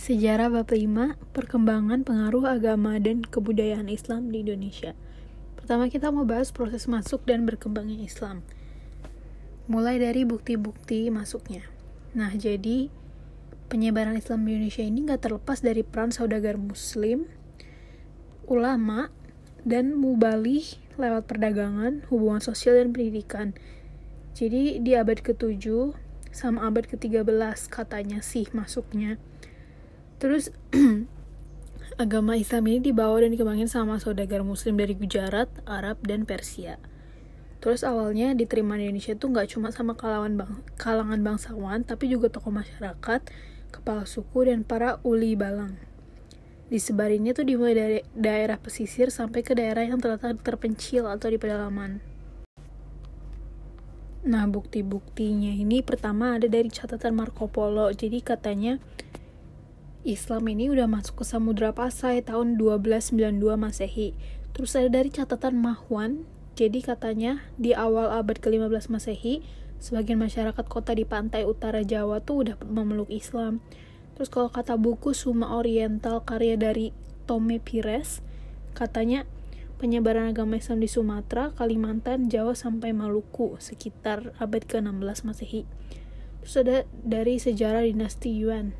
Sejarah Bab 5, Perkembangan Pengaruh Agama dan Kebudayaan Islam di Indonesia. Pertama, kita mau bahas proses masuk dan berkembangnya Islam. Mulai dari bukti-bukti masuknya. Nah, jadi penyebaran Islam di Indonesia ini gak terlepas dari peran saudagar muslim, ulama, dan mubalih lewat perdagangan, hubungan sosial, dan pendidikan. Jadi di abad ke-7 sama abad ke-13 katanya sih masuknya. Terus agama Islam ini dibawa dan dikembangin sama saudagar muslim dari Gujarat, Arab, dan Persia. Terus awalnya diterima di Indonesia itu gak cuma sama kalangan bangsawan, tapi juga tokoh masyarakat, kepala suku, dan para uli balang. Disebarinnya tuh dimulai dari daerah pesisir sampai ke daerah yang terletak terpencil atau di pedalaman. Nah, bukti-buktinya ini pertama ada dari catatan Marco Polo. Jadi katanya Islam ini udah masuk ke Samudra Pasai tahun 1292 Masehi. Terus ada dari catatan Mahuan. Jadi katanya di awal abad ke-15 Masehi, sebagian masyarakat kota di pantai utara Jawa tuh udah memeluk Islam. Terus kalau kata buku Suma Oriental karya dari Tome Pires, katanya penyebaran agama Islam di Sumatera, Kalimantan, Jawa sampai Maluku sekitar abad ke-16 Masehi. Terus ada dari sejarah dinasti Yuan.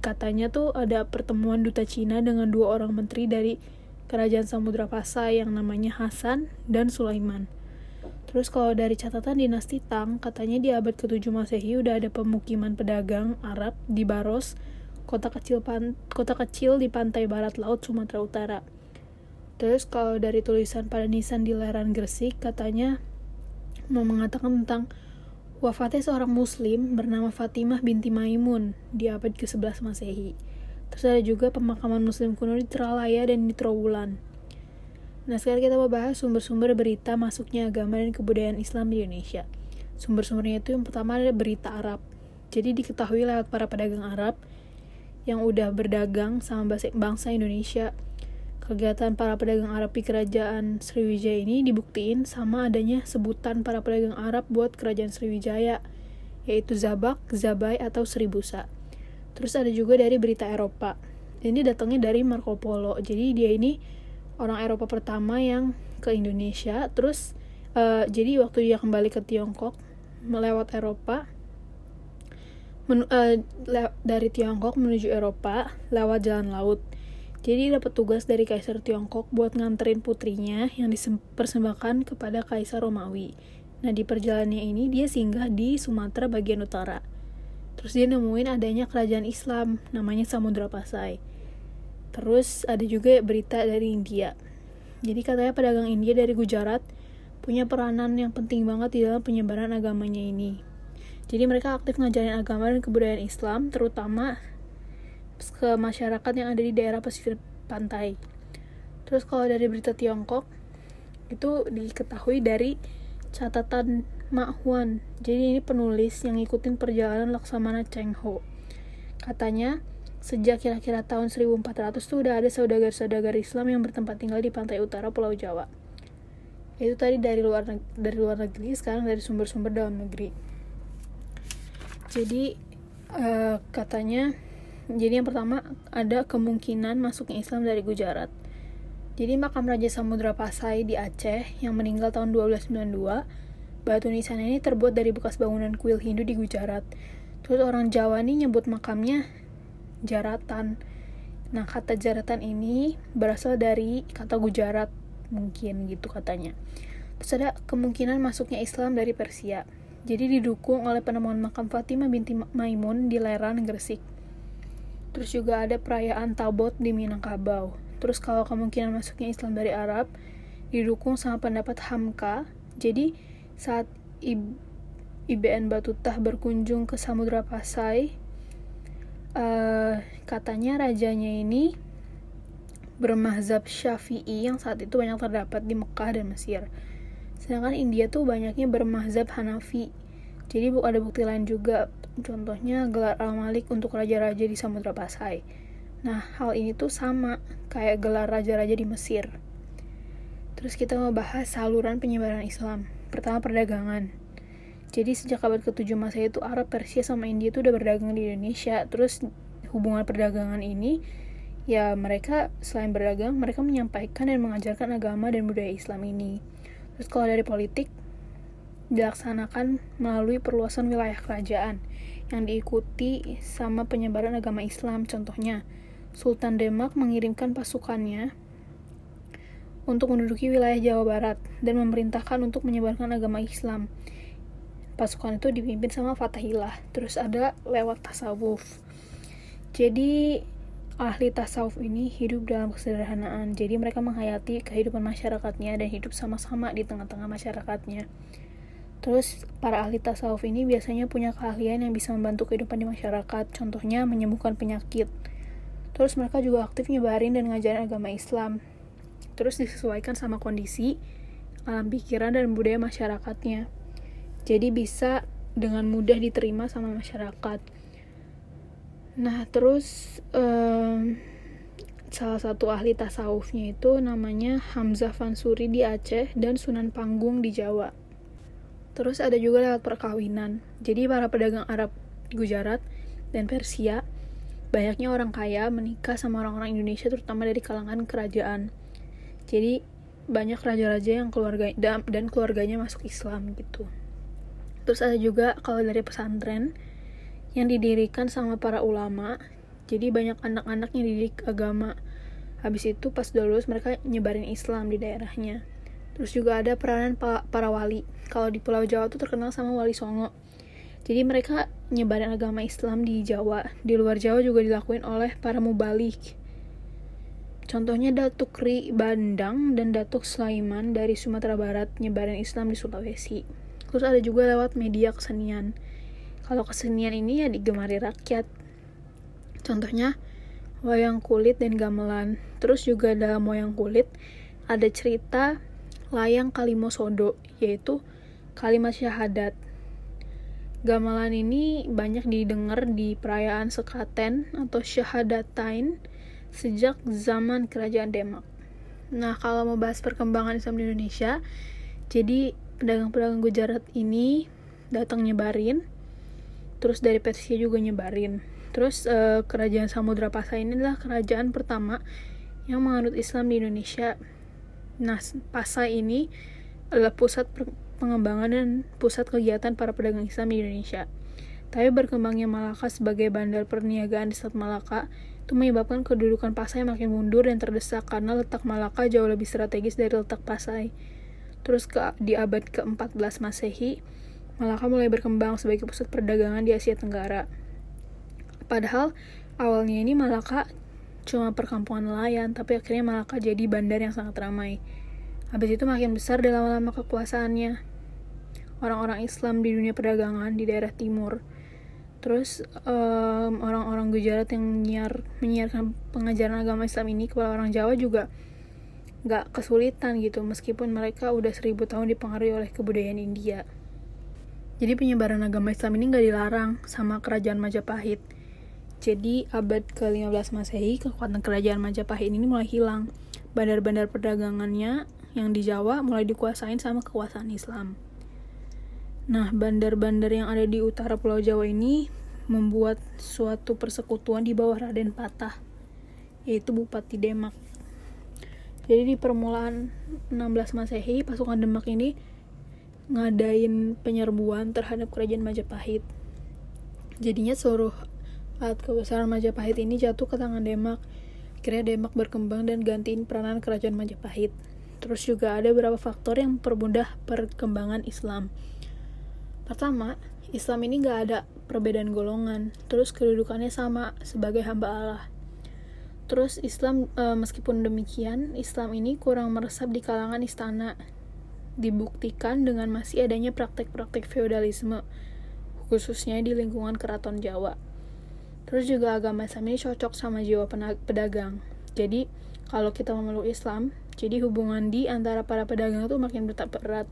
Katanya tuh ada pertemuan duta Cina dengan dua orang menteri dari kerajaan Samudra Pasai yang namanya Hasan dan Sulaiman. Terus kalau dari catatan dinasti Tang, katanya di abad ke-7 Masehi udah ada pemukiman pedagang Arab di Baros, kota kecil di pantai barat laut Sumatera Utara. Terus kalau dari tulisan Padanisan di Leran Gresik, katanya mau mengatakan tentang wafatnya seorang muslim bernama Fatimah binti Maimun di abad ke-11 Masehi. Terus ada juga pemakaman muslim kuno di Tralaya dan di Trowulan. Nah, sekarang kita mau bahas sumber-sumber berita masuknya agama dan kebudayaan Islam di Indonesia. Sumber-sumbernya itu yang pertama ada berita Arab. Jadi diketahui lewat para pedagang Arab yang udah berdagang sama bangsa Indonesia. Kegiatan para pedagang Arab di kerajaan Sriwijaya ini dibuktiin sama adanya sebutan para pedagang Arab buat kerajaan Sriwijaya, yaitu Zabak, Zabai, atau Seribusa. Terus ada juga dari berita Eropa. Ini datangnya dari Marco Polo. Jadi dia ini orang Eropa pertama yang ke Indonesia. Terus jadi waktu dia kembali ke Tiongkok melewat Eropa, dari Tiongkok menuju Eropa lewat jalan laut. Jadi dapat tugas dari Kaisar Tiongkok buat nganterin putrinya yang dipersembahkan kepada Kaisar Romawi. Nah, di perjalanannya ini dia singgah di Sumatera bagian utara. Terus dia nemuin adanya kerajaan Islam namanya Samudra Pasai. Terus ada juga berita dari India. Jadi katanya pedagang India dari Gujarat punya peranan yang penting banget di dalam penyebaran agamanya ini. Jadi mereka aktif ngajarin agama dan kebudayaan Islam, terutama ke masyarakat yang ada di daerah pesisir pantai. Terus kalau dari berita Tiongkok itu diketahui dari catatan Mahuan. Jadi ini penulis yang ngikutin perjalanan Laksamana Cheng Ho. Katanya sejak kira-kira tahun 1400 tuh udah ada saudagar-saudagar Islam yang bertempat tinggal di pantai utara Pulau Jawa. Itu tadi dari luar negeri, sekarang dari sumber-sumber dalam negeri. Jadi Jadi yang pertama ada kemungkinan masuknya Islam dari Gujarat. Jadi makam Raja Samudra Pasai di Aceh yang meninggal tahun 1292, batu nisan ini terbuat dari bekas bangunan kuil Hindu di Gujarat. Terus orang Jawa ini nyebut makamnya Jaratan. Nah, kata Jaratan ini berasal dari kata Gujarat mungkin gitu katanya. Terus ada kemungkinan masuknya Islam dari Persia. Jadi didukung oleh penemuan makam Fatimah binti Maimun di Leran Gresik. Terus juga ada perayaan Tabot di Minangkabau. Terus kalau kemungkinan masuknya Islam dari Arab, didukung sama pendapat Hamka. Jadi saat Ibn Batutah berkunjung ke Samudra Pasai, katanya rajanya ini bermazhab Syafi'i yang saat itu banyak terdapat di Mekah dan Mesir. Sedangkan India tuh banyaknya bermazhab Hanafi. Jadi ada bukti lain juga, contohnya gelar Al-Malik untuk raja-raja di Samudra Pasai. Nah, hal ini tuh sama kayak gelar raja-raja di Mesir. Terus kita mau bahas saluran penyebaran Islam. Pertama, perdagangan. Jadi sejak abad ke-7 Masehi itu Arab, Persia, sama India itu udah berdagang di Indonesia. Terus hubungan perdagangan ini, ya mereka selain berdagang, mereka menyampaikan dan mengajarkan agama dan budaya Islam ini. Terus kalau dari politik, dilaksanakan melalui perluasan wilayah kerajaan yang diikuti sama penyebaran agama Islam. Contohnya, Sultan Demak mengirimkan pasukannya untuk menduduki wilayah Jawa Barat dan memerintahkan untuk menyebarkan agama Islam. Pasukan itu dipimpin sama Fatahillah. Terus ada lewat tasawuf. Jadi ahli tasawuf ini hidup dalam kesederhanaan, jadi mereka menghayati kehidupan masyarakatnya dan hidup sama-sama di tengah-tengah masyarakatnya. Terus, para ahli tasawuf ini biasanya punya keahlian yang bisa membantu kehidupan di masyarakat, contohnya menyembuhkan penyakit. Terus, mereka juga aktif nyebarin dan ngajarin agama Islam. Terus, disesuaikan sama kondisi, alam pikiran, dan budaya masyarakatnya. Jadi, bisa dengan mudah diterima sama masyarakat. Nah, terus salah satu ahli tasawufnya itu namanya Hamzah Fansuri di Aceh dan Sunan Panggung di Jawa. Terus ada juga lewat perkawinan. Jadi para pedagang Arab Gujarat dan Persia, banyaknya orang kaya menikah sama orang-orang Indonesia, terutama dari kalangan kerajaan. Jadi banyak raja-raja yang keluarganya masuk Islam gitu. Terus ada juga kalau dari pesantren yang didirikan sama para ulama, jadi banyak anak-anak yang dididik agama. Habis itu pas udah lulus mereka nyebarin Islam di daerahnya. Terus juga ada peranan para wali. Kalau di Pulau Jawa tuh terkenal sama Wali Songo. Jadi mereka nyebarin agama Islam di Jawa. Di luar Jawa juga dilakuin oleh para mubalik. Contohnya Datuk Ri Bandang dan Datuk Slaiman dari Sumatera Barat nyebarin Islam di Sulawesi. Terus ada juga lewat media kesenian. Kalau kesenian ini ya digemari rakyat. Contohnya, wayang kulit dan gamelan. Terus juga dalam wayang kulit, ada cerita layang Kalimosodo, yaitu kalimat syahadat. Gamelan ini banyak didengar di perayaan Sekaten atau Syahadatain sejak zaman Kerajaan Demak. Nah, kalau mau bahas perkembangan Islam di Indonesia, jadi pedagang-pedagang Gujarat ini datang nyebarin, terus dari Persia juga nyebarin. Terus kerajaan Samudra Pasa ini adalah kerajaan pertama yang menganut Islam di Indonesia. Nah, Pasa ini adalah pusat pengembangan dan pusat kegiatan para pedagang Islam di Indonesia. Tapi berkembangnya Malaka sebagai bandar perniagaan di Selat Malaka itu menyebabkan kedudukan Pasai makin mundur dan terdesak karena letak Malaka jauh lebih strategis dari letak Pasai. Terus di abad ke-14 Masehi, Malaka mulai berkembang sebagai pusat perdagangan di Asia Tenggara. Padahal awalnya ini Malaka cuma perkampungan nelayan, tapi akhirnya Malaka jadi bandar yang sangat ramai. Habis itu makin besar dan lama-lama kekuasaannya orang-orang Islam di dunia perdagangan di daerah timur. Terus orang-orang Gujarat yang menyiarkan pengajaran agama Islam ini kepada orang Jawa juga gak kesulitan gitu, meskipun mereka udah 1000 tahun dipengaruhi oleh kebudayaan India. Jadi penyebaran agama Islam ini nggak dilarang sama Kerajaan Majapahit. Jadi abad ke-15 Masehi, kekuatan Kerajaan Majapahit ini mulai hilang. Bandar-bandar perdagangannya yang di Jawa mulai dikuasain sama kekuasaan Islam. Nah, bandar-bandar yang ada di utara Pulau Jawa ini membuat suatu persekutuan di bawah Raden Patah, yaitu Bupati Demak. Jadi di permulaan 16 Masehi, pasukan Demak ini ngadain penyerbuan terhadap Kerajaan Majapahit. Jadinya seluruh alat kebesaran Majapahit ini jatuh ke tangan Demak. Akhirnya Demak berkembang dan gantiin peranan Kerajaan Majapahit. Terus juga ada beberapa faktor yang mempermudah perkembangan Islam. Pertama, Islam ini gak ada perbedaan golongan. Terus kedudukannya sama sebagai hamba Allah. Terus Islam, meskipun demikian, Islam ini kurang meresap di kalangan istana. Dibuktikan dengan masih adanya praktek-praktek feodalisme, khususnya di lingkungan Keraton Jawa. Terus juga agama Islam ini cocok sama jiwa pedagang. Jadi kalau kita memeluk Islam, jadi hubungan di antara para pedagang itu makin berat.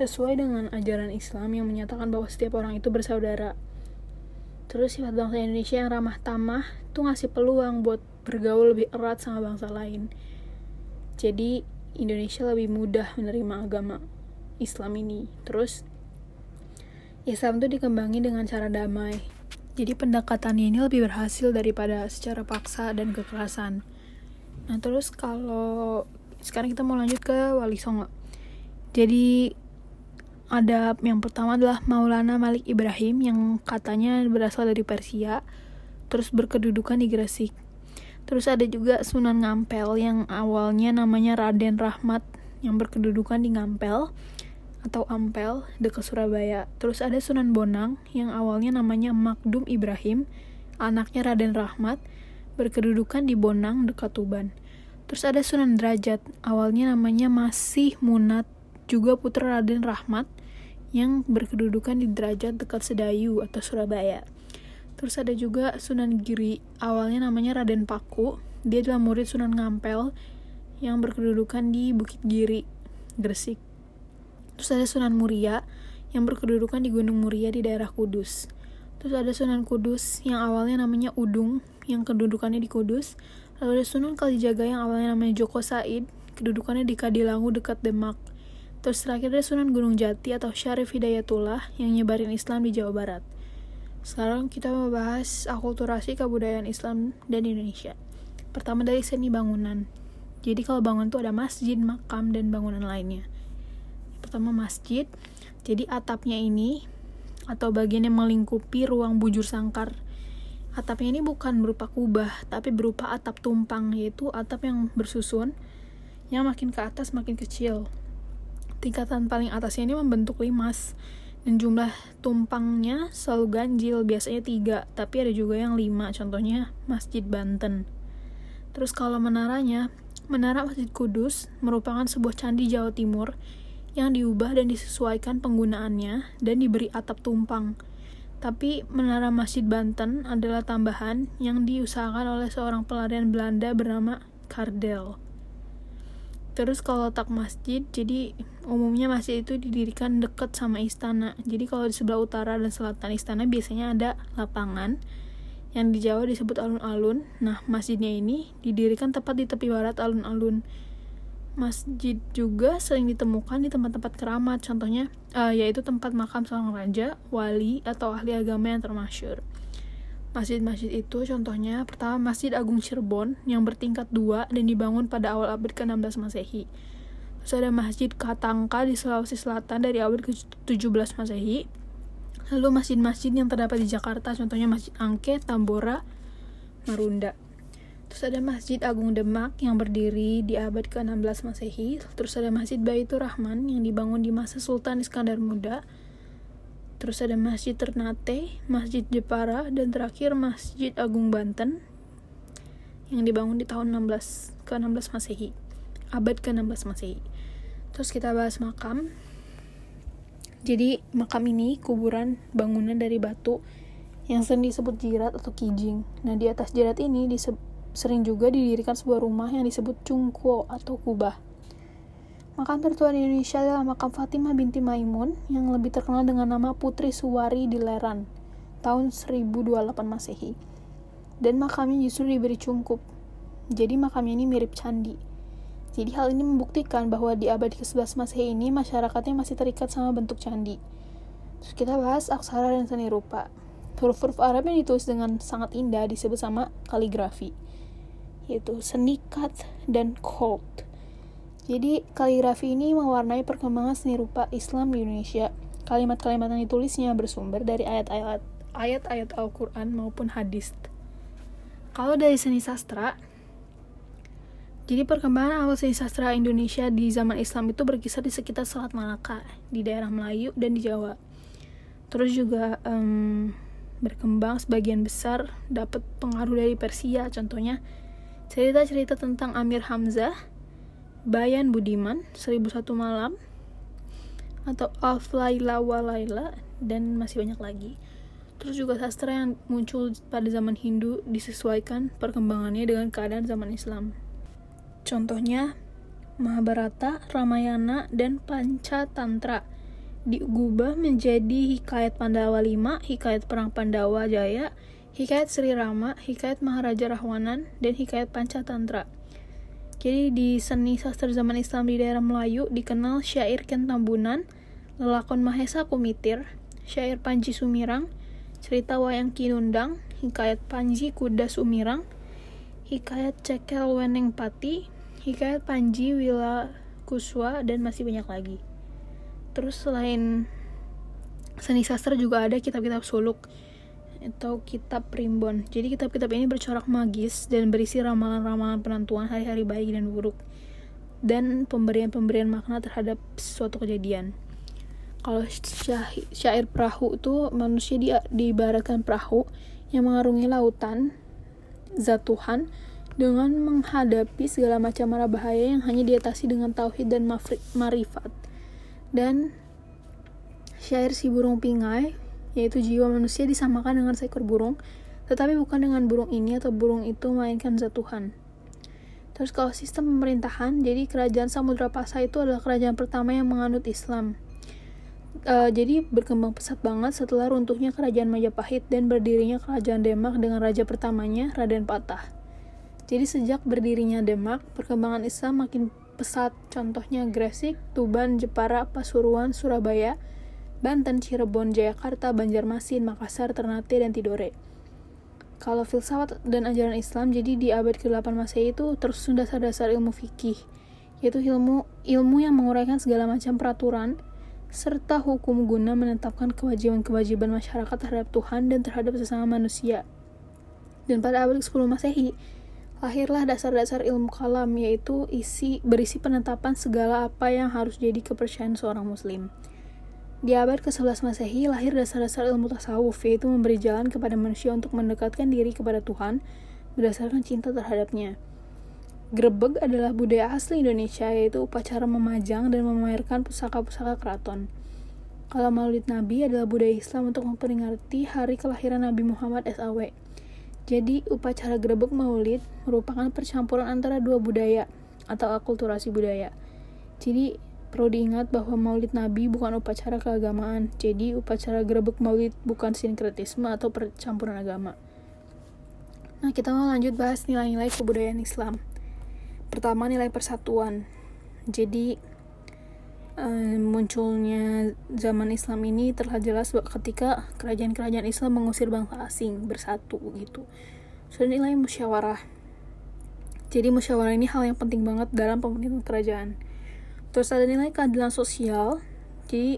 Sesuai dengan ajaran Islam yang menyatakan bahwa setiap orang itu bersaudara. Terus sifat bangsa Indonesia yang ramah tamah itu ngasih peluang buat bergaul lebih erat sama bangsa lain. Jadi Indonesia lebih mudah menerima agama Islam ini. Terus Islam itu dikembangin dengan cara damai. Jadi pendekatannya ini lebih berhasil daripada secara paksa dan kekerasan. Nah terus kalau sekarang kita mau lanjut ke Wali Songo. Jadi ada yang pertama adalah Maulana Malik Ibrahim yang katanya berasal dari Persia, terus berkedudukan di Gresik. Terus ada juga Sunan Ampel yang awalnya namanya Raden Rahmat yang berkedudukan di Ngampel atau Ampel dekat Surabaya. Terus ada Sunan Bonang yang awalnya namanya Makdum Ibrahim, anaknya Raden Rahmat, berkedudukan di Bonang dekat Tuban. Terus ada Sunan Derajat, awalnya namanya Masih Munat, juga putra Raden Rahmat yang berkedudukan di Derajat dekat Sedayu atau Surabaya. Terus ada juga Sunan Giri, awalnya namanya Raden Paku, dia adalah murid Sunan Ampel yang berkedudukan di Bukit Giri, Gresik. Terus ada Sunan Muria yang berkedudukan di Gunung Muria di daerah Kudus. Terus ada Sunan Kudus yang awalnya namanya Udung yang kedudukannya di Kudus. Lalu ada Sunan Kalijaga yang awalnya namanya Joko Said, kedudukannya di Kadilangu dekat Demak. Terus terakhir ada Sunan Gunung Jati atau Syarif Hidayatullah yang nyebarin Islam di Jawa Barat. Sekarang kita membahas akulturasi kebudayaan Islam dan Indonesia. Pertama dari seni bangunan. Jadi kalau bangunan itu ada masjid, makam, dan bangunan lainnya. Pertama masjid. Jadi atapnya ini atau bagian yang melingkupi ruang bujur sangkar. Atapnya ini bukan berupa kubah, tapi berupa atap tumpang, yaitu atap yang bersusun, yang makin ke atas makin kecil. Tingkatan paling atasnya ini membentuk limas, dan jumlah tumpangnya selalu ganjil, biasanya 3, tapi ada juga yang 5, contohnya Masjid Banten. Terus kalau menaranya, Menara Masjid Kudus merupakan sebuah candi Jawa Timur yang diubah dan disesuaikan penggunaannya dan diberi atap tumpang. Tapi Menara Masjid Banten adalah tambahan yang diusahakan oleh seorang pelarian Belanda bernama Kardel. Terus kalau letak masjid, jadi umumnya masjid itu didirikan dekat sama istana. Jadi kalau di sebelah utara dan selatan istana biasanya ada lapangan yang di Jawa disebut alun-alun. Nah, masjidnya ini didirikan tepat di tepi barat alun-alun. Masjid juga sering ditemukan di tempat-tempat keramat, contohnya yaitu tempat makam seorang raja, wali, atau ahli agama yang termasyhur. Masjid-masjid itu contohnya, pertama Masjid Agung Cirebon yang bertingkat 2 dan dibangun pada awal abad ke-16 Masehi. Terus ada Masjid Katangka di Sulawesi Selatan dari abad ke-17 Masehi. Lalu masjid-masjid yang terdapat di Jakarta, contohnya Masjid Angke, Tambora, Marunda. Terus ada Masjid Agung Demak yang berdiri di abad ke-16 Masehi. Terus ada Masjid Baitur Rahman yang dibangun di masa Sultan Iskandar Muda. Terus ada Masjid Ternate, Masjid Jepara, dan terakhir Masjid Agung Banten yang dibangun di tahun ke-16 Masehi, abad ke-16 Masehi. Terus kita bahas makam. Jadi makam ini kuburan bangunan dari batu yang sering disebut jirat atau kijing. Nah di atas jirat ini sering juga didirikan sebuah rumah yang disebut cungkuo atau kubah. Makam tertua di Indonesia adalah makam Fatimah binti Maimun yang lebih terkenal dengan nama Putri Suwari di Leran tahun 1028 Masehi. Dan makamnya justru diberi cungkup. Jadi makamnya ini mirip candi. Jadi hal ini membuktikan bahwa di abad ke-11 Masehi ini masyarakatnya masih terikat sama bentuk candi. Terus kita bahas aksara dan seni rupa. Huruf-huruf Arab yang ditulis dengan sangat indah disebut sama kaligrafi, yaitu senikat dan khot. Jadi, kaligrafi ini mewarnai perkembangan seni rupa Islam di Indonesia. Kalimat-kalimat yang ditulisnya bersumber dari ayat-ayat Al-Quran maupun hadis. Kalau dari seni sastra, jadi perkembangan awal seni sastra Indonesia di zaman Islam itu berkisar di sekitar Selat Malaka, di daerah Melayu dan di Jawa. Terus juga berkembang sebagian besar dapat pengaruh dari Persia, contohnya cerita-cerita tentang Amir Hamzah, Bayan Budiman, 1001 Malam, atau Alf Laila wa Laila, dan masih banyak lagi. Terus juga sastra yang muncul pada zaman Hindu disesuaikan perkembangannya dengan keadaan zaman Islam. Contohnya, Mahabharata, Ramayana, dan Panchatantra diubah menjadi Hikayat Pandawa 5, Hikayat Perang Pandawa Jaya, Hikayat Sri Rama, Hikayat Maharaja Rahwanan, dan Hikayat Panchatantra. Jadi di seni sastra zaman Islam di daerah Melayu dikenal syair Ken Tambunan, lelakon Mahesa Kumitir, syair Panji Sumirang, cerita wayang Kinundang, hikayat Panji Kuda Sumirang, hikayat Cekel Weneng Pati, hikayat Panji Wila Kuswa, dan masih banyak lagi. Terus selain seni sastra juga ada kitab-kitab suluk atau kitab primbon. Jadi kitab-kitab ini bercorak magis dan berisi ramalan-ramalan penentuan hari-hari baik dan buruk, dan pemberian-pemberian makna terhadap suatu kejadian. Kalau syair perahu itu, manusia diibaratkan perahu yang mengarungi lautan zat Tuhan dengan menghadapi segala macam mara bahaya yang hanya diatasi dengan tauhid dan marifat. Dan syair si burung pingai, yaitu jiwa manusia disamakan dengan seekor burung, tetapi bukan dengan burung ini atau burung itu, melainkan zat Tuhan. Terus kalau sistem pemerintahan, jadi kerajaan Samudra Pasai itu adalah kerajaan pertama yang menganut Islam. Jadi berkembang pesat banget setelah runtuhnya kerajaan Majapahit dan berdirinya kerajaan Demak dengan raja pertamanya, Raden Patah. Jadi sejak berdirinya Demak, perkembangan Islam makin pesat, contohnya Gresik, Tuban, Jepara, Pasuruan, Surabaya, Banten, Cirebon, Jayakarta, Banjarmasin, Makassar, Ternate, dan Tidore. Kalau filsafat dan ajaran Islam, jadi di abad ke-8 Masehi itu tersusun dasar-dasar ilmu fikih, yaitu ilmu yang menguraikan segala macam peraturan serta hukum guna menetapkan kewajiban-kewajiban masyarakat terhadap Tuhan dan terhadap sesama manusia. Dan pada abad ke-10 Masehi, lahirlah dasar-dasar ilmu kalam, yaitu berisi penetapan segala apa yang harus jadi kepercayaan seorang muslim. Di abad ke-11 Masehi, lahir dasar-dasar ilmu tasawuf, yaitu memberi jalan kepada manusia untuk mendekatkan diri kepada Tuhan berdasarkan cinta terhadapnya. Grebeg adalah budaya asli Indonesia, yaitu upacara memajang dan memamerkan pusaka-pusaka keraton. Kalau Maulid Nabi adalah budaya Islam untuk memperingati hari kelahiran Nabi Muhammad SAW. Jadi, upacara Grebeg Maulid merupakan percampuran antara dua budaya atau akulturasi budaya. Jadi, perlu diingat bahwa Maulid Nabi bukan upacara keagamaan. Jadi, upacara Grebeg Maulid bukan sinkretisme atau percampuran agama. Nah, kita mau lanjut bahas nilai-nilai kebudayaan Islam. Pertama, nilai persatuan. Jadi munculnya zaman Islam ini terlihat jelas ketika kerajaan-kerajaan Islam mengusir bangsa asing, bersatu gitu. So, nilai musyawarah. Jadi musyawarah ini hal yang penting banget dalam pemerintahan kerajaan. Terus ada nilai keadilan sosial. Jadi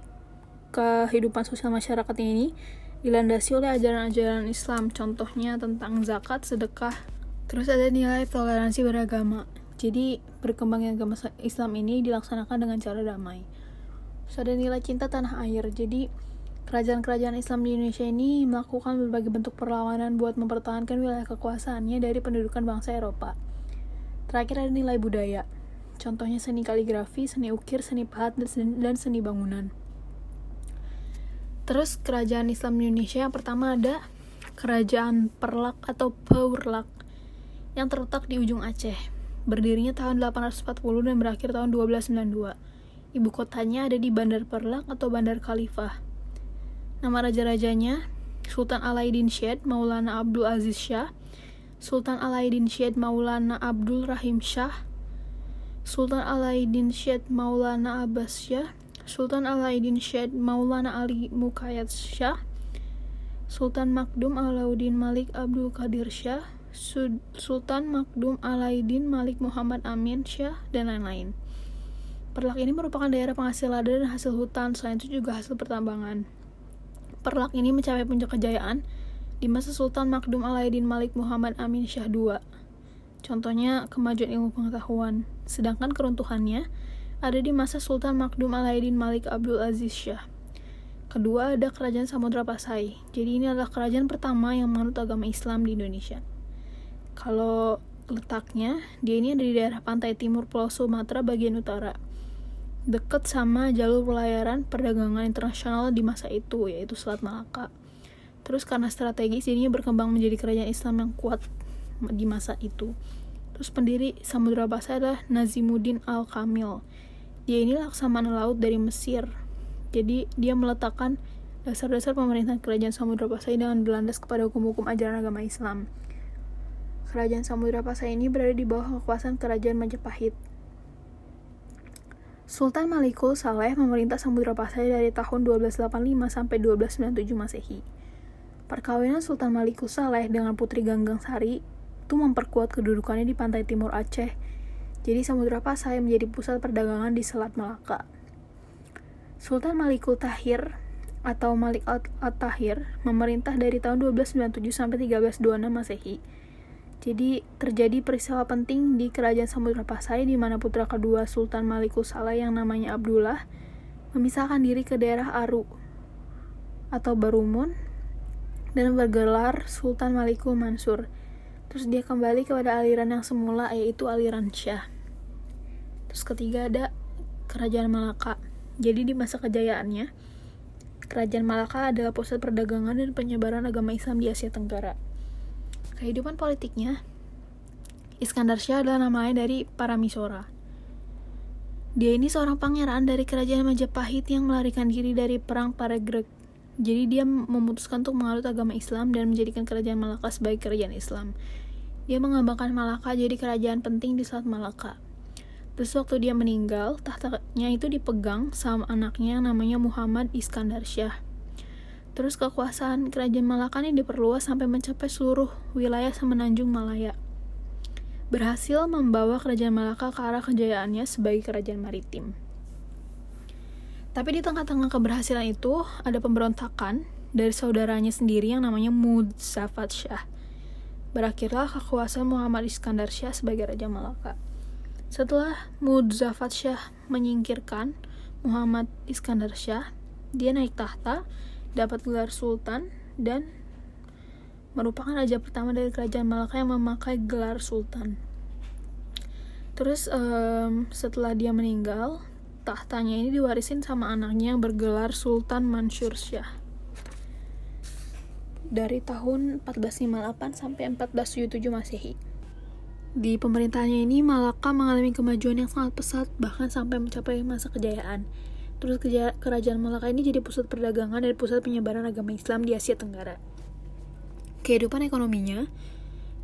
kehidupan sosial masyarakat ini dilandasi oleh ajaran-ajaran Islam, contohnya tentang zakat, sedekah. Terus ada nilai toleransi beragama. Jadi, perkembangan agama Islam ini dilaksanakan dengan cara damai. Terus ada nilai cinta tanah air. Jadi, kerajaan-kerajaan Islam di Indonesia ini melakukan berbagai bentuk perlawanan buat mempertahankan wilayah kekuasaannya dari pendudukan bangsa Eropa. Terakhir ada nilai budaya. Contohnya seni kaligrafi, seni ukir, seni pahat, dan seni bangunan. Terus, kerajaan Islam di Indonesia yang pertama ada Kerajaan Perlak atau Paurlak yang terletak di ujung Aceh. Berdirinya tahun 840 dan berakhir tahun 1292. Ibu kotanya ada di Bandar Perlak atau Bandar Khalifah. Nama raja-rajanya Sultan Alaidin Syed Maulana Abdul Aziz Shah, Sultan Alaidin Syed Maulana Abdul Rahim Shah, Sultan Alaidin Syed Maulana Abbas Shah, Sultan Alaidin Syed Maulana Ali Mukayat Shah, Sultan Makdum Alauddin Malik Abdul Qadir Shah, Sultan Makdum Alaidin Malik Muhammad Amin Syah, dan lain-lain. Perlak ini merupakan daerah penghasil lada dan hasil hutan, selain itu juga hasil pertambangan. Perlak ini mencapai puncak kejayaan di masa Sultan Makdum Alaidin Malik Muhammad Amin Syah II. Contohnya kemajuan ilmu pengetahuan. Sedangkan keruntuhannya ada di masa Sultan Makdum Alaidin Malik Abdul Aziz Syah. Kedua ada Kerajaan Samudra Pasai. Jadi ini adalah kerajaan pertama yang menganut agama Islam di Indonesia. Kalau letaknya, dia ini ada di daerah pantai timur Pulau Sumatera bagian utara, dekat sama jalur pelayaran perdagangan internasional di masa itu, yaitu Selat Malaka. Terus karena strategis, jadinya berkembang menjadi kerajaan Islam yang kuat di masa itu. Terus pendiri Samudra Pasai adalah Nazimuddin Al-Kamil. Dia ini laksamana laut dari Mesir. Jadi dia meletakkan dasar-dasar pemerintahan kerajaan Samudra Pasai dengan berlandas kepada hukum-hukum ajaran agama Islam. Kerajaan Samudra Pasai ini berada di bawah kekuasaan Kerajaan Majapahit. Sultan Malikul Saleh memerintah Samudra Pasai dari tahun 1285 sampai 1297 Masehi. Perkawinan Sultan Malikul Saleh dengan Putri Ganggang Sari itu memperkuat kedudukannya di pantai timur Aceh. Jadi Samudra Pasai menjadi pusat perdagangan di Selat Melaka. Sultan Malikul Tahir atau Malik At-Tahir memerintah dari tahun 1297 sampai 1326 Masehi. Jadi terjadi peristiwa penting di Kerajaan Samudra Pasai di mana putra kedua Sultan Malikul Saleh yang namanya Abdullah memisahkan diri ke daerah Aru atau Barumun dan bergelar Sultan Malikul Mansur. Terus dia kembali kepada aliran yang semula, yaitu aliran Syah. Terus ketiga ada Kerajaan Malaka. Jadi di masa kejayaannya, Kerajaan Malaka adalah pusat perdagangan dan penyebaran agama Islam di Asia Tenggara. Kehidupan politiknya, Iskandar Syah adalah namanya dari Parameswara. Dia ini seorang pangeran dari Kerajaan Majapahit yang melarikan diri dari perang Paregreg. Jadi dia memutuskan untuk mengalut agama Islam dan menjadikan Kerajaan Malaka sebagai kerajaan Islam. Dia mengembangkan Malaka jadi kerajaan penting di Selat Malaka. Terus waktu dia meninggal, tahtanya itu dipegang sama anaknya namanya Muhammad Iskandar Syah. Terus kekuasaan Kerajaan Malaka ini diperluas sampai mencapai seluruh wilayah semenanjung Malaya. Berhasil membawa Kerajaan Malaka ke arah kejayaannya sebagai kerajaan maritim. Tapi di tengah-tengah keberhasilan itu, ada pemberontakan dari saudaranya sendiri yang namanya Mudzafad Shah. Berakhirlah kekuasaan Muhammad Iskandar Syah sebagai Raja Malaka. Setelah Mudzafad Shah menyingkirkan Muhammad Iskandar Syah, dia naik tahta, dapat gelar Sultan, dan merupakan Raja pertama dari Kerajaan Malaka yang memakai gelar Sultan. Terus setelah dia meninggal, tahtanya ini diwarisin sama anaknya yang bergelar Sultan Mansur Syah. Dari tahun 1458 sampai 1477 Masehi. Di pemerintahannya ini, Malaka mengalami kemajuan yang sangat pesat, bahkan sampai mencapai masa kejayaan. Terus kerajaan Malaka ini jadi pusat perdagangan dan pusat penyebaran agama Islam di Asia Tenggara. Kehidupan ekonominya,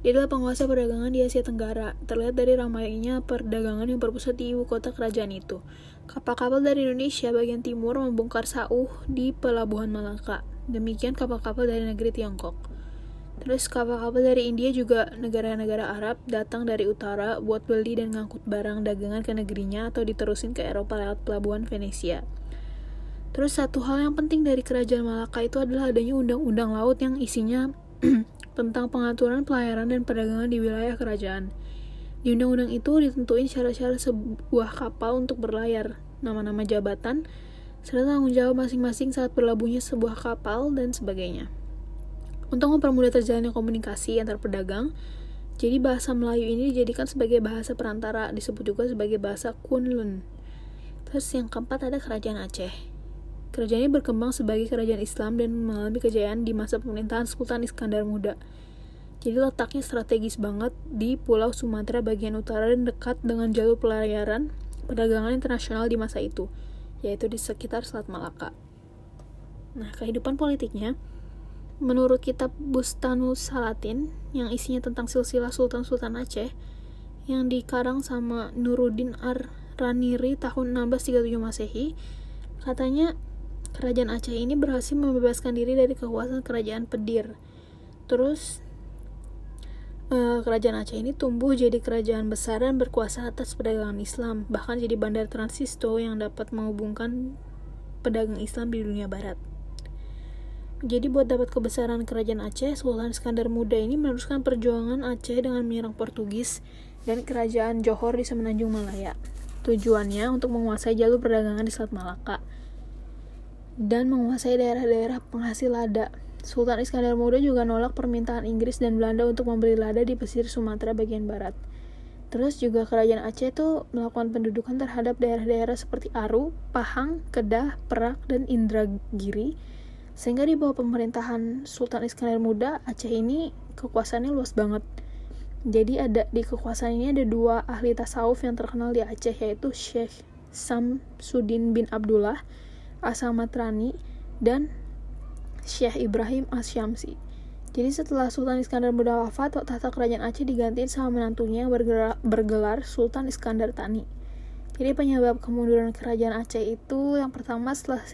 dia adalah penguasa perdagangan di Asia Tenggara, terlihat dari ramainya perdagangan yang berpusat di ibu kota kerajaan itu. Kapal-kapal dari Indonesia bagian timur membongkar sauh di pelabuhan Malaka, demikian kapal-kapal dari negeri Tiongkok. Terus kapal-kapal dari India juga negara-negara Arab datang dari utara buat beli dan ngangkut barang dagangan ke negerinya atau diterusin ke Eropa lewat pelabuhan Venesia. Terus satu hal yang penting dari kerajaan Malaka itu adalah adanya undang-undang laut yang isinya tentang pengaturan pelayaran dan perdagangan di wilayah kerajaan. Di undang-undang itu ditentuin syarat-syarat sebuah kapal untuk berlayar, nama-nama jabatan, serta tanggung jawab masing-masing saat berlabuhnya sebuah kapal, dan sebagainya. Untuk mempermudah terjalannya komunikasi antar pedagang, jadi bahasa Melayu ini dijadikan sebagai bahasa perantara, disebut juga sebagai bahasa Kunlun. Terus yang keempat ada Kerajaan Aceh. Kerajaan ini berkembang sebagai kerajaan Islam dan mengalami kejayaan di masa pemerintahan Sultan Iskandar Muda. Jadi letaknya strategis banget di Pulau Sumatera bagian utara dan dekat dengan jalur pelayaran perdagangan internasional di masa itu, yaitu di sekitar Selat Malaka. Nah, kehidupan politiknya, menurut kitab Bustanul Salatin yang isinya tentang silsilah Sultan-Sultan Aceh yang dikarang sama Nuruddin Ar-Raniri tahun 1637 Masehi, katanya Kerajaan Aceh ini berhasil membebaskan diri dari kekuasaan kerajaan Pedir. Terus, kerajaan Aceh ini tumbuh jadi kerajaan besar dan berkuasa atas perdagangan Islam, bahkan jadi bandar transito yang dapat menghubungkan pedagang Islam di dunia barat. Jadi buat dapat kebesaran kerajaan Aceh, Sultan Iskandar Muda ini meneruskan perjuangan Aceh dengan menyerang Portugis dan kerajaan Johor di semenanjung Malaya. Tujuannya untuk menguasai jalur perdagangan di Selat Malaka dan menguasai daerah-daerah penghasil lada. Sultan Iskandar Muda juga nolak permintaan Inggris dan Belanda untuk membeli lada di pesisir Sumatera bagian barat. Terus juga kerajaan Aceh itu melakukan pendudukan terhadap daerah-daerah seperti Aru, Pahang, Kedah, Perak, dan Indragiri. Sehingga di bawah pemerintahan Sultan Iskandar Muda, Aceh ini kekuasaannya luas banget. Jadi ada di kekuasaan ini ada dua ahli tasawuf yang terkenal di Aceh, yaitu Syekh Samsudin bin Abdullah As-Samatrani dan Syekh Ibrahim Asy-Syamsi. Jadi setelah Sultan Iskandar Muda wafat, tahta kerajaan Aceh digantiin sama menantunya yang bergelar Sultan Iskandar Tani. Jadi penyebab kemunduran kerajaan Aceh itu yang pertama, setelah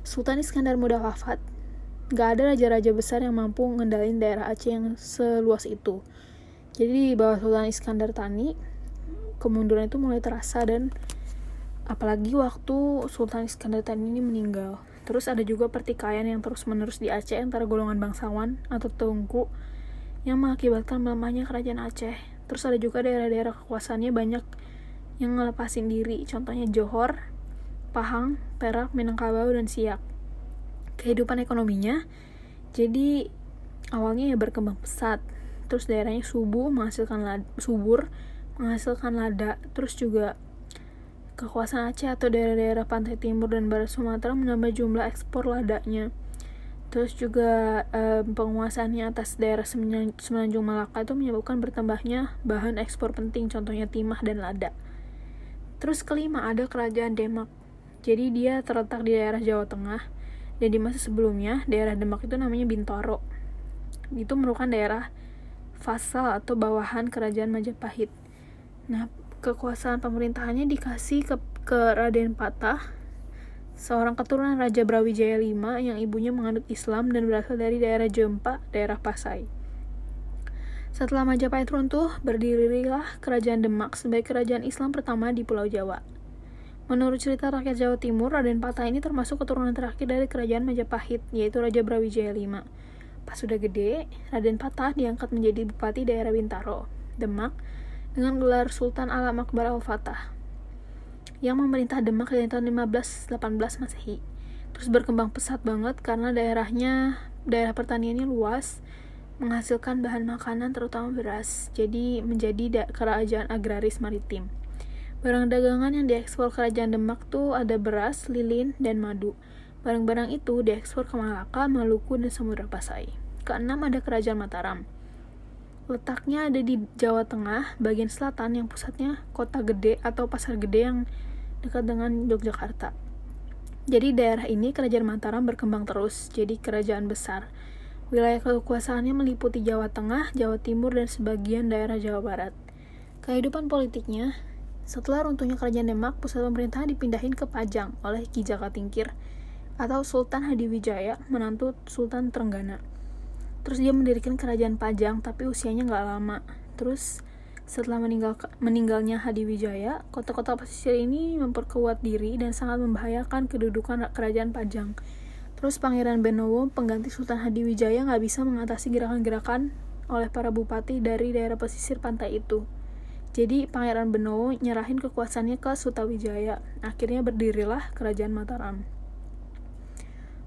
Sultan Iskandar Muda wafat, gak ada raja-raja besar yang mampu ngendalin daerah Aceh yang seluas itu. Jadi di bawah Sultan Iskandar Tani, kemunduran itu mulai terasa, dan apalagi waktu Sultan Iskandar Tani ini meninggal. Terus ada juga pertikaian yang terus-menerus di Aceh antara golongan bangsawan atau Tengku yang mengakibatkan melemahnya kerajaan Aceh. Terus ada juga daerah-daerah kekuasaannya banyak yang ngelepasin diri, contohnya Johor, Pahang, Perak, Minangkabau, dan Siak. Kehidupan ekonominya, jadi awalnya ya berkembang pesat, terus daerahnya subur menghasilkan lada, terus juga kekuasaan Aceh atau daerah-daerah pantai timur dan barat Sumatera menambah jumlah ekspor ladanya. Terus juga penguasaannya atas daerah Semenanjung Malaka itu menyebabkan bertambahnya bahan ekspor penting, contohnya timah dan lada. Terus kelima, ada kerajaan Demak. Jadi dia terletak di daerah Jawa Tengah, dan di masa sebelumnya daerah Demak itu namanya Bintaro. Itu merupakan daerah vassal atau bawahan kerajaan Majapahit. Nah, kekuasaan pemerintahannya dikasih ke Raden Patah, seorang keturunan Raja Brawijaya V yang ibunya menganut Islam dan berasal dari daerah Jempa, daerah Pasai. Setelah Majapahit runtuh, berdirilah kerajaan Demak sebagai kerajaan Islam pertama di Pulau Jawa. Menurut cerita rakyat Jawa Timur, Raden Patah ini termasuk keturunan terakhir dari kerajaan Majapahit, yaitu Raja Brawijaya V. Pas sudah gede, Raden Patah diangkat menjadi bupati daerah Bintaro, Demak, dengan gelar Sultan Alam Akbar Al-Fatah, yang memerintah Demak dari tahun 1518 Masehi. Terus berkembang pesat banget karena daerah pertaniannya luas, menghasilkan bahan makanan terutama beras, jadi menjadi kerajaan agraris maritim. Barang dagangan yang diekspor kerajaan Demak tuh ada beras, lilin, dan madu. Barang-barang itu diekspor ke Malaka, Maluku, dan Samudra Pasai. Keenam, ada kerajaan Mataram. Letaknya ada di Jawa Tengah, bagian selatan, yang pusatnya kota gede atau pasar gede yang dekat dengan Yogyakarta. Jadi daerah ini, kerajaan Mataram berkembang terus, jadi kerajaan besar. Wilayah kekuasaannya meliputi Jawa Tengah, Jawa Timur, dan sebagian daerah Jawa Barat. Kehidupan politiknya, setelah runtuhnya kerajaan Demak, pusat pemerintahan dipindahin ke Pajang oleh Ki Jaka Tingkir, atau Sultan Hadiwijaya, menantu Sultan Trenggana. Terus dia mendirikan kerajaan Pajang, tapi usianya nggak lama. Terus setelah meninggalnya Hadiwijaya, kota-kota pesisir ini memperkuat diri dan sangat membahayakan kedudukan kerajaan Pajang. Terus Pangeran Benowo, pengganti Sultan Hadiwijaya, nggak bisa mengatasi gerakan-gerakan oleh para bupati dari daerah pesisir pantai itu. Jadi Pangeran Benowo nyerahin kekuasaannya ke Sutawijaya. Akhirnya berdirilah kerajaan Mataram.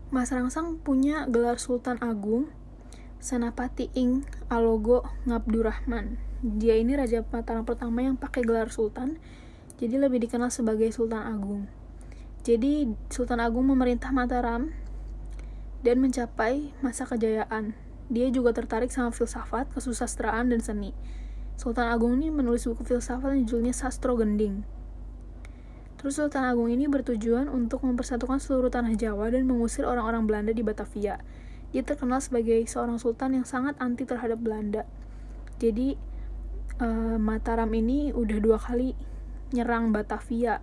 Mas Rangsang punya gelar Sultan Agung Senapati Ing Alogo Ngabdurrahman. Dia ini Raja Mataram pertama yang pakai gelar Sultan, jadi lebih dikenal sebagai Sultan Agung. Jadi Sultan Agung memerintah Mataram dan mencapai masa kejayaan. Dia juga tertarik sama filsafat, kesusastraan, dan seni. Sultan Agung ini menulis buku filsafat yang judulnya Sastro Gending. Terus Sultan Agung ini bertujuan untuk mempersatukan seluruh tanah Jawa dan mengusir orang-orang Belanda di Batavia. Dia terkenal sebagai seorang sultan yang sangat anti terhadap Belanda. Jadi Mataram ini udah 2 kali nyerang Batavia,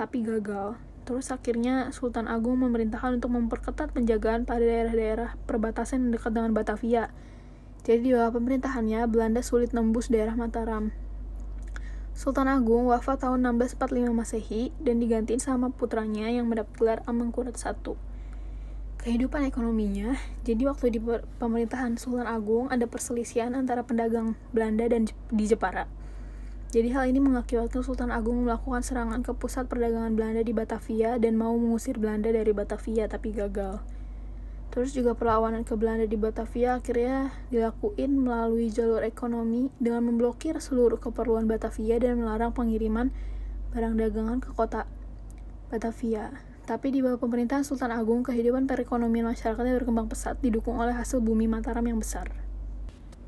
tapi gagal. Terus akhirnya Sultan Agung memerintahkan untuk memperketat penjagaan pada daerah-daerah perbatasan yang dekat dengan Batavia. Jadi di bawah pemerintahannya, Belanda sulit nembus daerah Mataram. Sultan Agung wafat tahun 1645 Masehi dan digantiin sama putranya yang mendapat gelar Amangkurat I. Kehidupan ekonominya, jadi waktu di pemerintahan Sultan Agung ada perselisihan antara pendagang Belanda dan di Jepara. Jadi hal ini mengakibatkan Sultan Agung melakukan serangan ke pusat perdagangan Belanda di Batavia dan mau mengusir Belanda dari Batavia, tapi gagal. Terus juga perlawanan ke Belanda di Batavia akhirnya dilakuin melalui jalur ekonomi dengan memblokir seluruh keperluan Batavia dan melarang pengiriman barang dagangan ke kota Batavia. Tapi di bawah pemerintahan Sultan Agung, kehidupan perekonomian masyarakatnya berkembang pesat, didukung oleh hasil bumi Mataram yang besar.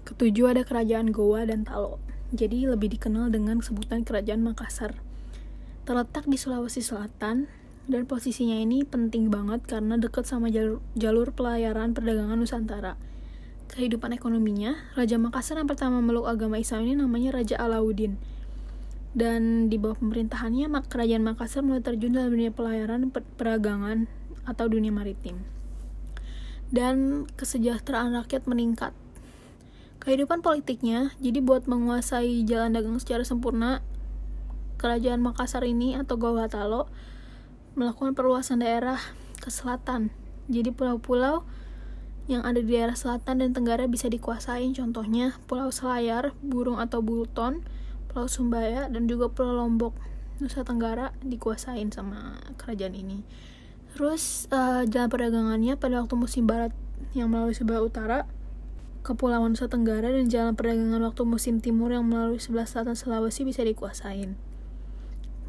Ketujuh, ada kerajaan Goa dan Talo. Jadi lebih dikenal dengan sebutan kerajaan Makassar. Terletak di Sulawesi Selatan, dan posisinya ini penting banget karena dekat sama jalur pelayaran perdagangan Nusantara. Kehidupan ekonominya, Raja Makassar yang pertama meluk agama Islam ini namanya Raja Alauddin. Dan di bawah pemerintahannya, kerajaan Makassar mulai terjun dalam dunia pelayaran, peragangan, atau dunia maritim. dan kesejahteraan rakyat meningkat. Kehidupan politiknya, jadi buat menguasai jalan dagang secara sempurna, kerajaan Makassar ini atau Gawatalo melakukan perluasan daerah ke selatan. Jadi pulau-pulau yang ada di daerah selatan dan tenggara bisa dikuasain, contohnya Pulau Selayar, Burung atau Bulton, Pulau Sumbaya, dan juga Pulau Lombok, Nusa Tenggara dikuasain sama kerajaan ini. Terus jalan perdagangannya pada waktu musim barat yang melalui sebelah utara, Kepulauan Nusa Tenggara, dan jalan perdagangan waktu musim timur yang melalui sebelah selatan Sulawesi bisa dikuasain.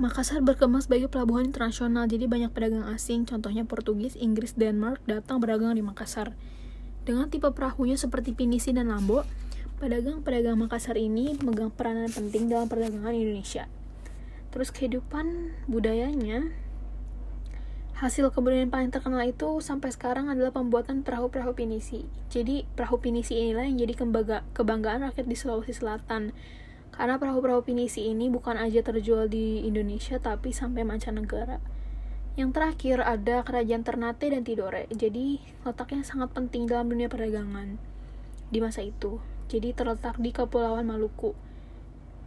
Makassar berkembang sebagai pelabuhan internasional, jadi banyak pedagang asing, contohnya Portugis, Inggris, Denmark, datang berdagang di Makassar. Dengan tipe perahunya seperti pinisi dan lambo, pedagang-pedagang Makassar ini memegang peranan penting dalam perdagangan Indonesia. Terus kehidupan budayanya, hasil kebudayaan paling terkenal itu sampai sekarang adalah pembuatan perahu-perahu pinisi. Jadi perahu pinisi inilah yang jadi kebanggaan rakyat di Sulawesi Selatan. Karena perahu-perahu pinisi ini bukan aja terjual di Indonesia, tapi sampai mancanegara. Yang terakhir ada kerajaan Ternate dan Tidore. Jadi letaknya sangat penting dalam dunia perdagangan di masa itu. Jadi terletak di Kepulauan Maluku.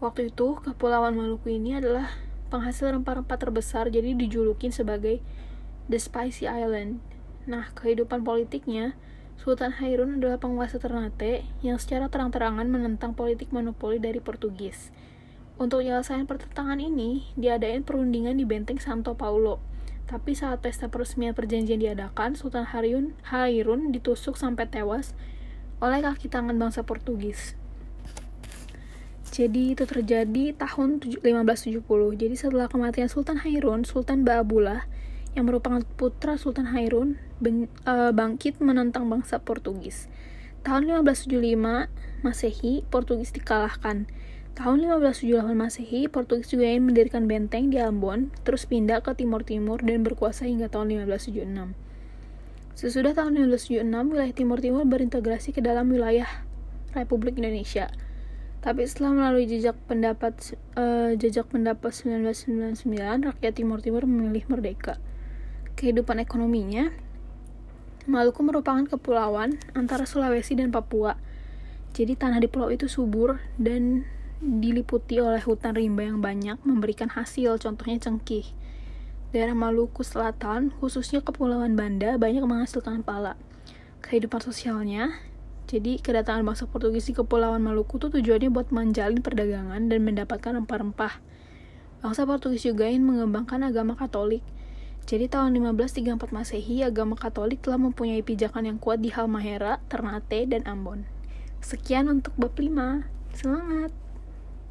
Waktu itu Kepulauan Maluku ini adalah penghasil rempah-rempah terbesar, jadi dijulukin sebagai The Spicy Island. Nah, kehidupan politiknya, Sultan Hairun adalah penguasa Ternate yang secara terang-terangan menentang politik monopoli dari Portugis. Untuk penyelesaian pertentangan ini, diadain perundingan di Benteng Santo Paulo. Tapi saat pesta peresmian perjanjian diadakan, Sultan Hairun ditusuk sampai tewas oleh kaki tangan bangsa Portugis. Jadi itu terjadi tahun 1570. Jadi setelah kematian Sultan Hairun, Sultan Ba'abullah yang merupakan putra Sultan Hairun bangkit menentang bangsa Portugis. Tahun 1575 Masehi, Portugis dikalahkan. Tahun 1578 Masehi, Portugis juga ingin mendirikan benteng di Ambon, terus pindah ke Timur-Timur dan berkuasa hingga tahun 1576. Sesudah tahun 1576, wilayah Timur-Timur berintegrasi ke dalam wilayah Republik Indonesia. Tapi setelah melalui jejak pendapat 1999, rakyat Timur-Timur memilih merdeka. Kehidupan ekonominya, Maluku merupakan kepulauan antara Sulawesi dan Papua. Jadi tanah di pulau itu subur dan diliputi oleh hutan rimba yang banyak, memberikan hasil, contohnya cengkih. Daerah Maluku Selatan, khususnya Kepulauan Banda, banyak menghasilkan pala. Kehidupan sosialnya, jadi kedatangan bangsa Portugis di Kepulauan Maluku itu tujuannya buat menjalin perdagangan dan mendapatkan rempah-rempah. Bangsa Portugis juga ingin mengembangkan agama Katolik. Jadi tahun 1534 Masehi, agama Katolik telah mempunyai pijakan yang kuat di Halmahera, Ternate, dan Ambon. Sekian untuk bab 5. Selamat!